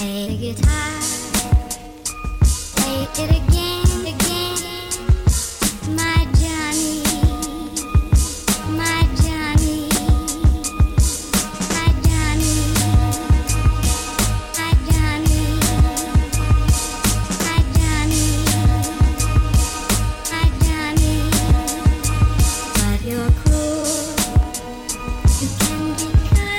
Take your time, take it again, my Johnny, my Johnny, my Johnny, my Johnny, my Johnny, my Johnny. But you're cruel, you can be there.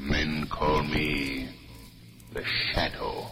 Men call me the Shadow.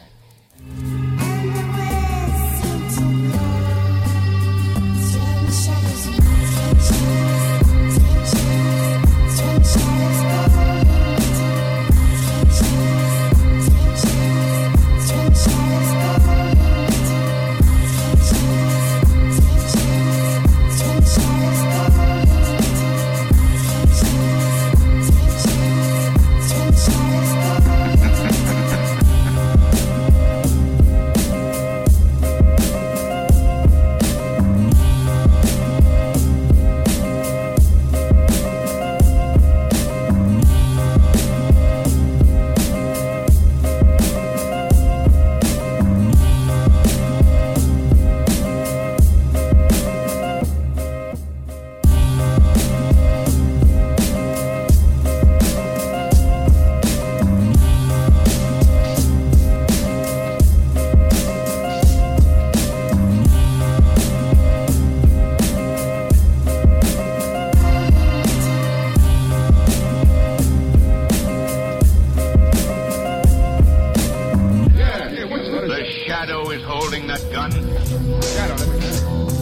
holding that gun?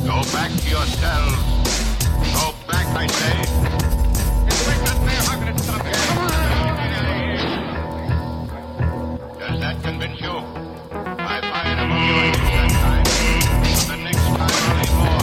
Go back to yourselves. Go back, I say. How can it stop it? Does that convince you? I find among you at that time. The next time, only more.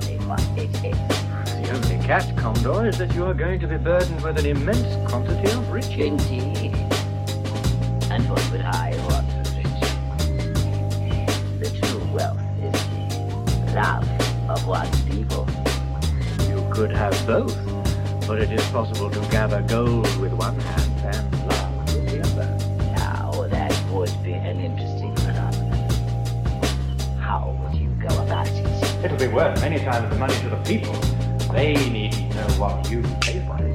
tell me what it is. The only catch, Condor, is that you are going to be burdened with an immense quantity of riches. Indeed. And what would I want with riches? The true wealth is the love of one's people. You could have both, but it is possible to gather gold with one hand and love with the other. Now, that would be an interesting phenomenon. How would you go about it? It'll be worth many times the money to the people. They needn't know what you pay for it.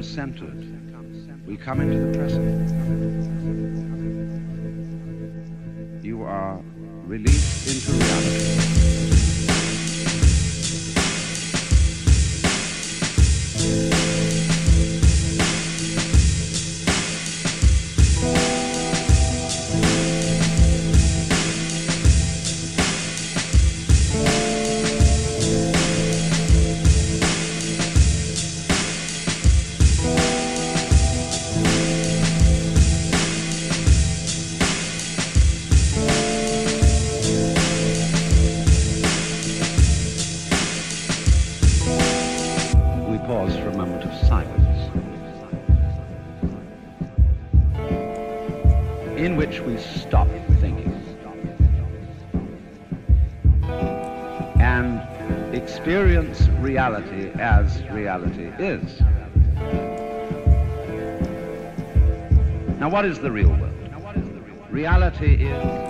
Centered. We come into the present. You are released into reality. Reality as reality is. Now, what is the real world? Reality is...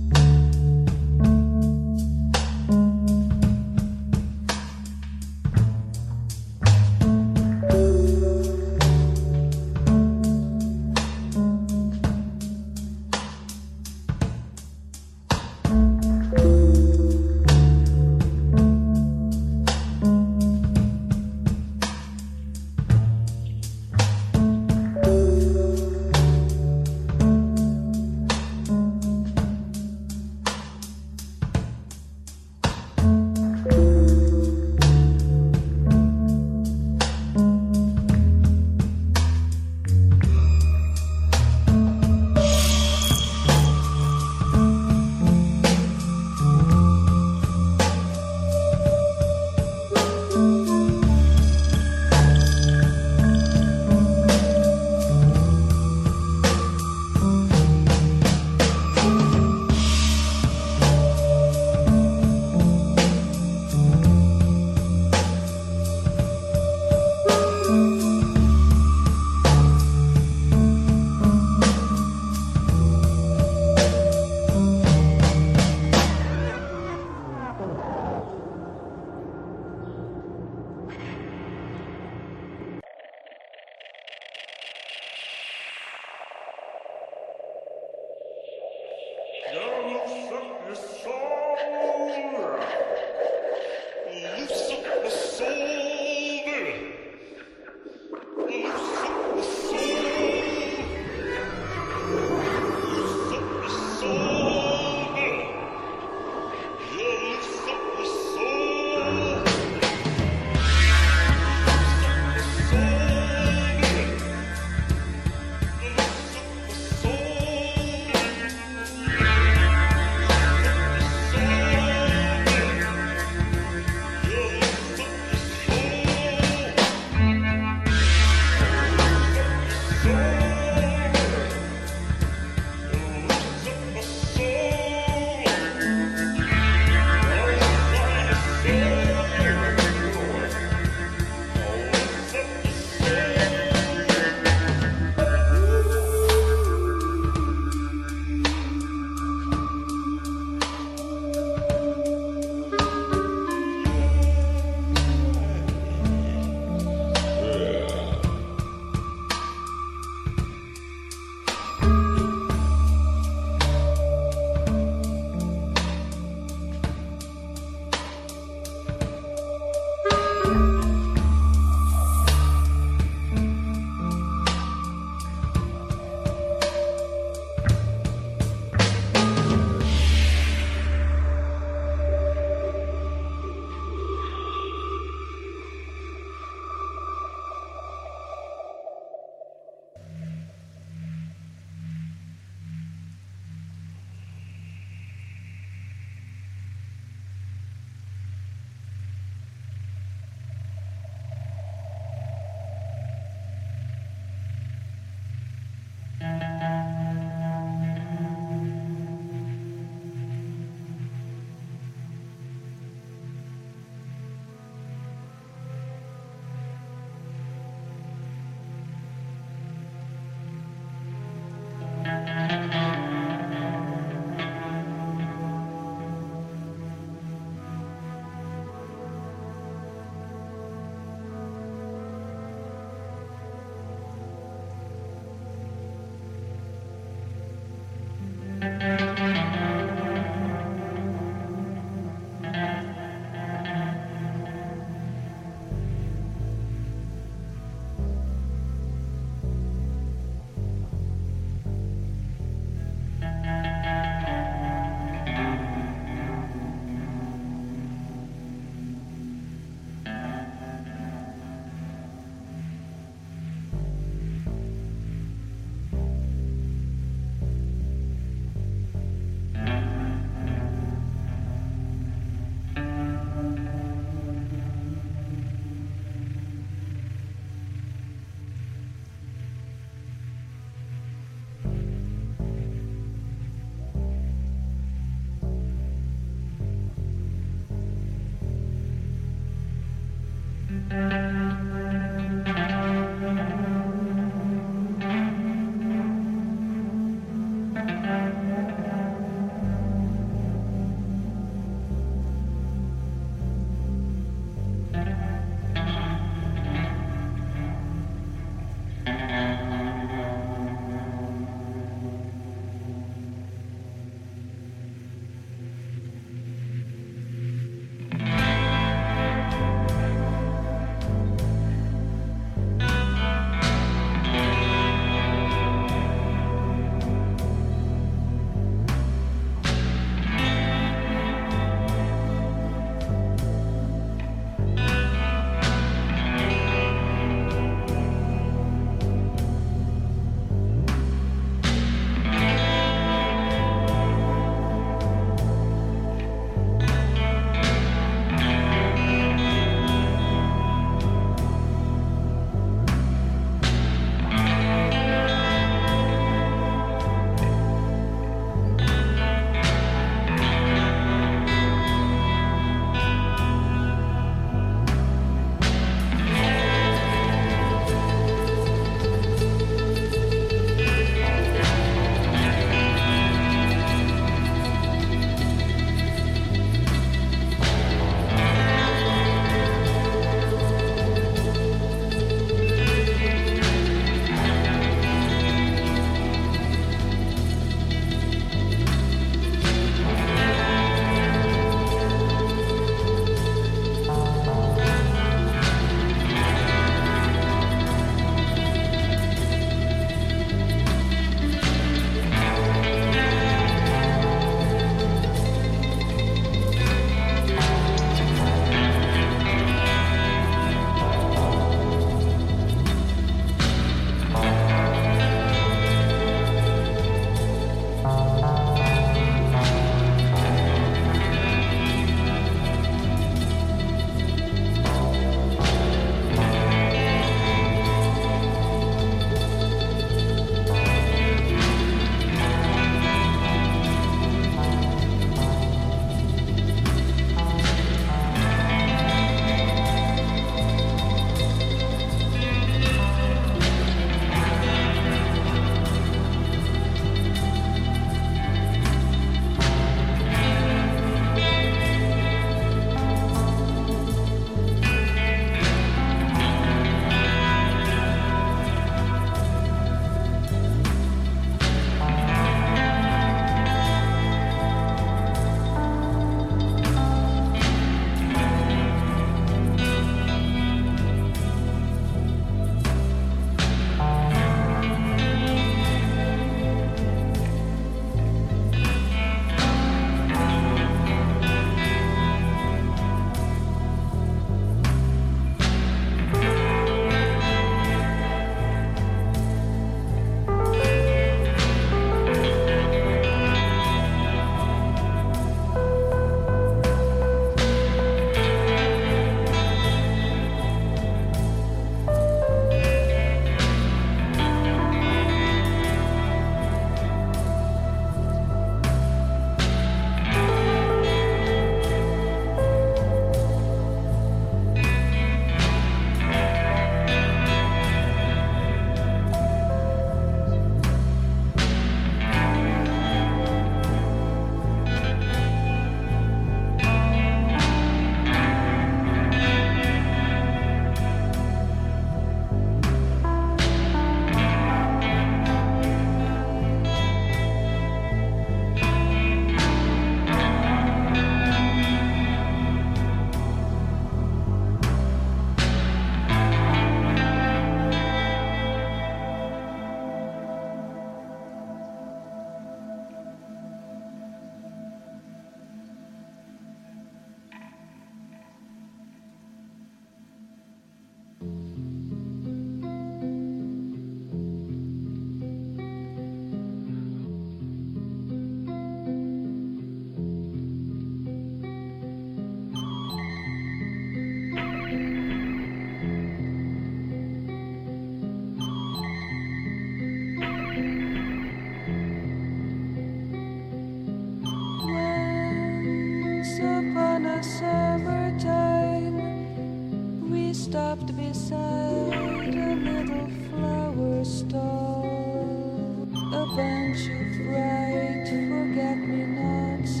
summertime, we stopped beside a little flower stall. A bunch of bright forget-me-nots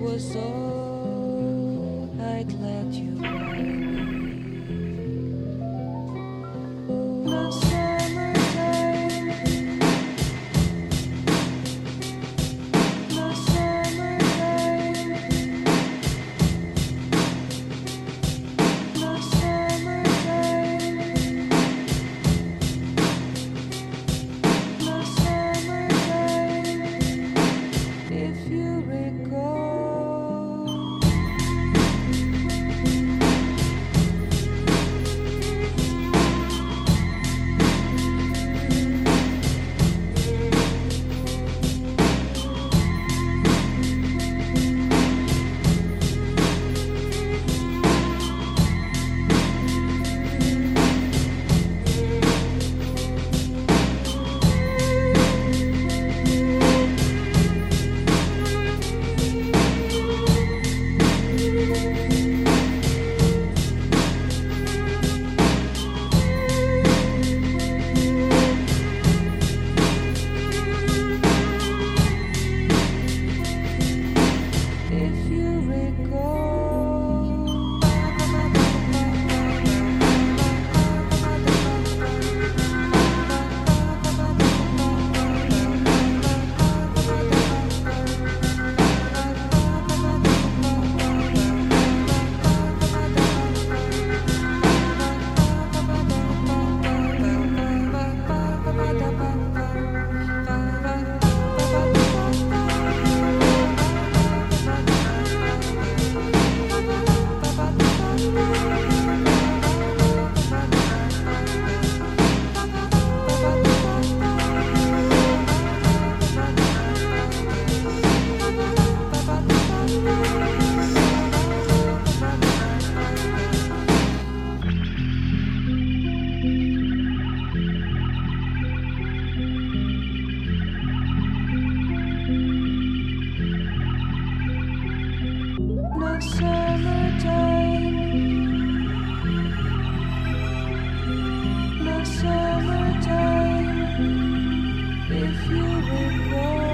was all I'd let you buy me. The summertime, the summertime. Summertime, if you recall.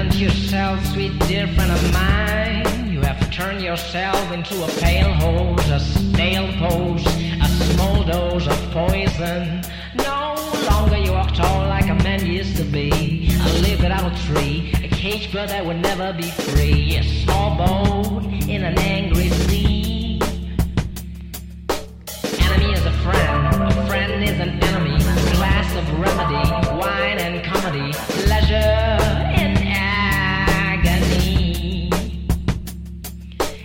present yourselves with different of mine. You have turned yourself into a pale hose, a stale pose, a small dose of poison. No longer you are tall like a man used to be. I live without a tree, a cage bird that will never be free. A small boat in an angry sea. Enemy is a friend is an enemy. Glass of remedy, wine and comedy, pleasure and agony.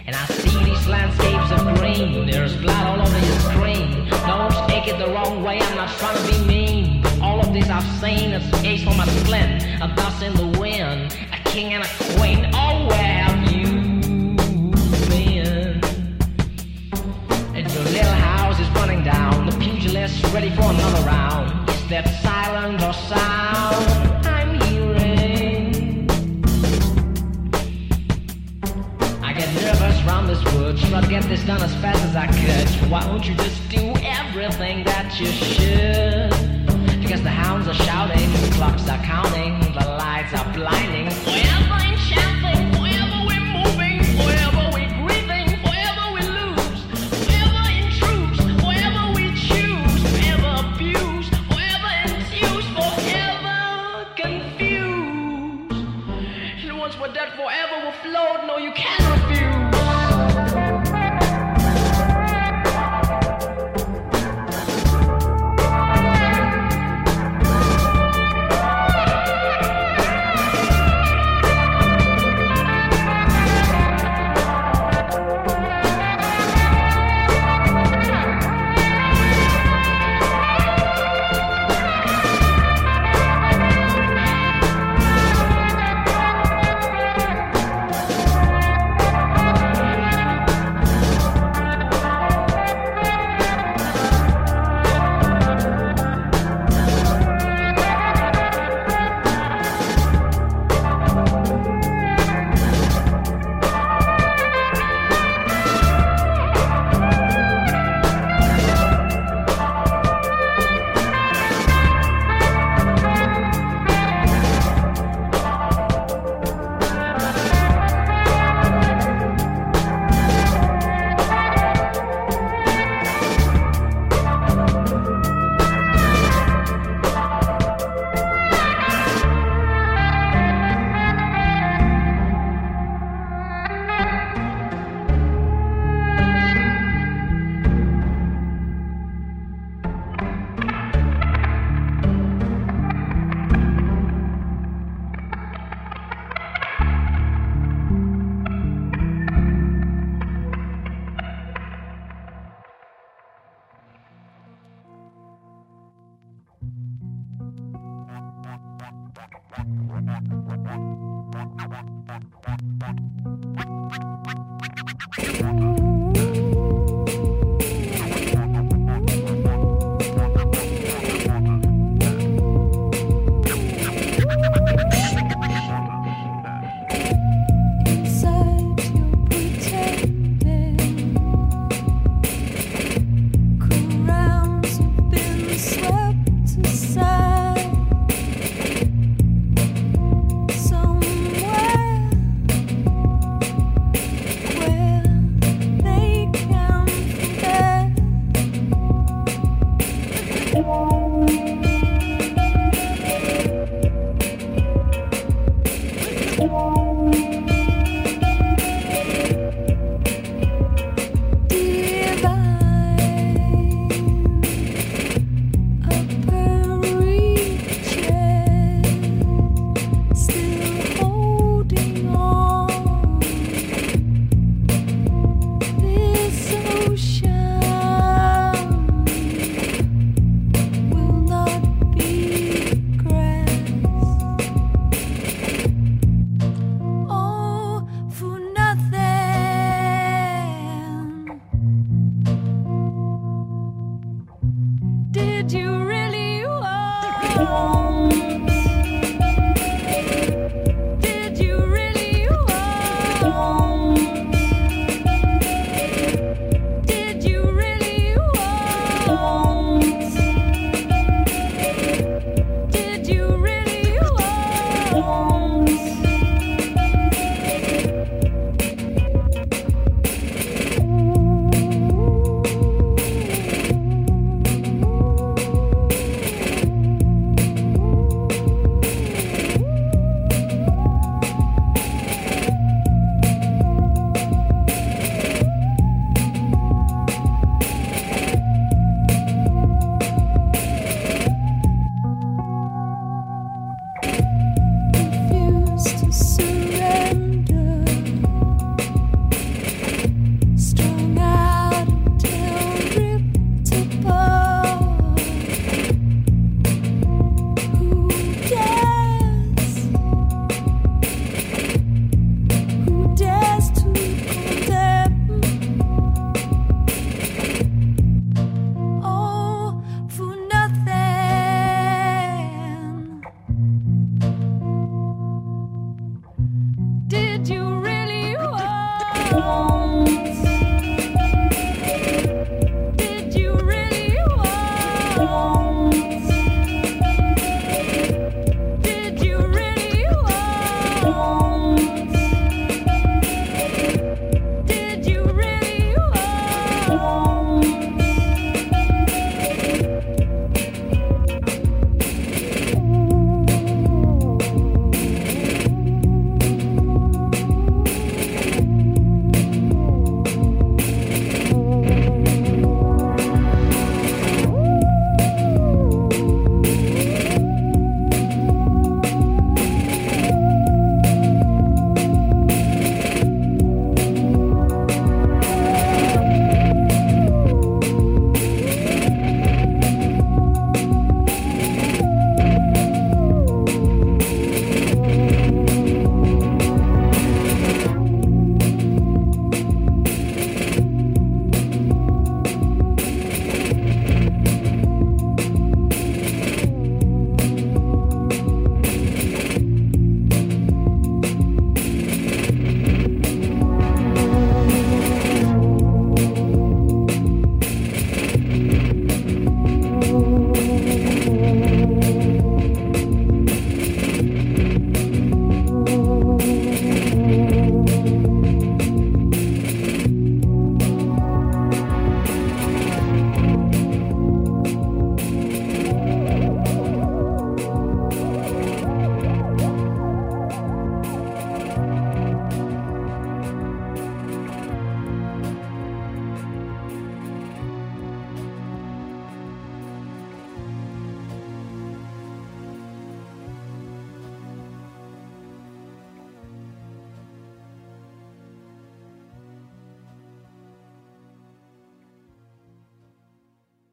And I see these landscapes of green, there's blood all over your screen. Don't take it the wrong way, I'm not trying to be mean. All of this I've seen, it's an ace for my splint, a dust in the wind, a king and a queen. Oh, where have you been? And your little house is burning down, the pugilist ready for another round. That silence or sound I'm hearing. I get nervous round this wood, try to get this done as fast as I could. Why won't you just do everything that you should? Because the hounds are shouting, the clocks are counting, the lights are blinding. Forever enchanting, forever we're moving, forever we're grieving, forever we lose, forever intrudes, forever we choose, forever abuse. That forever will float, no you can't refuse. Somewhere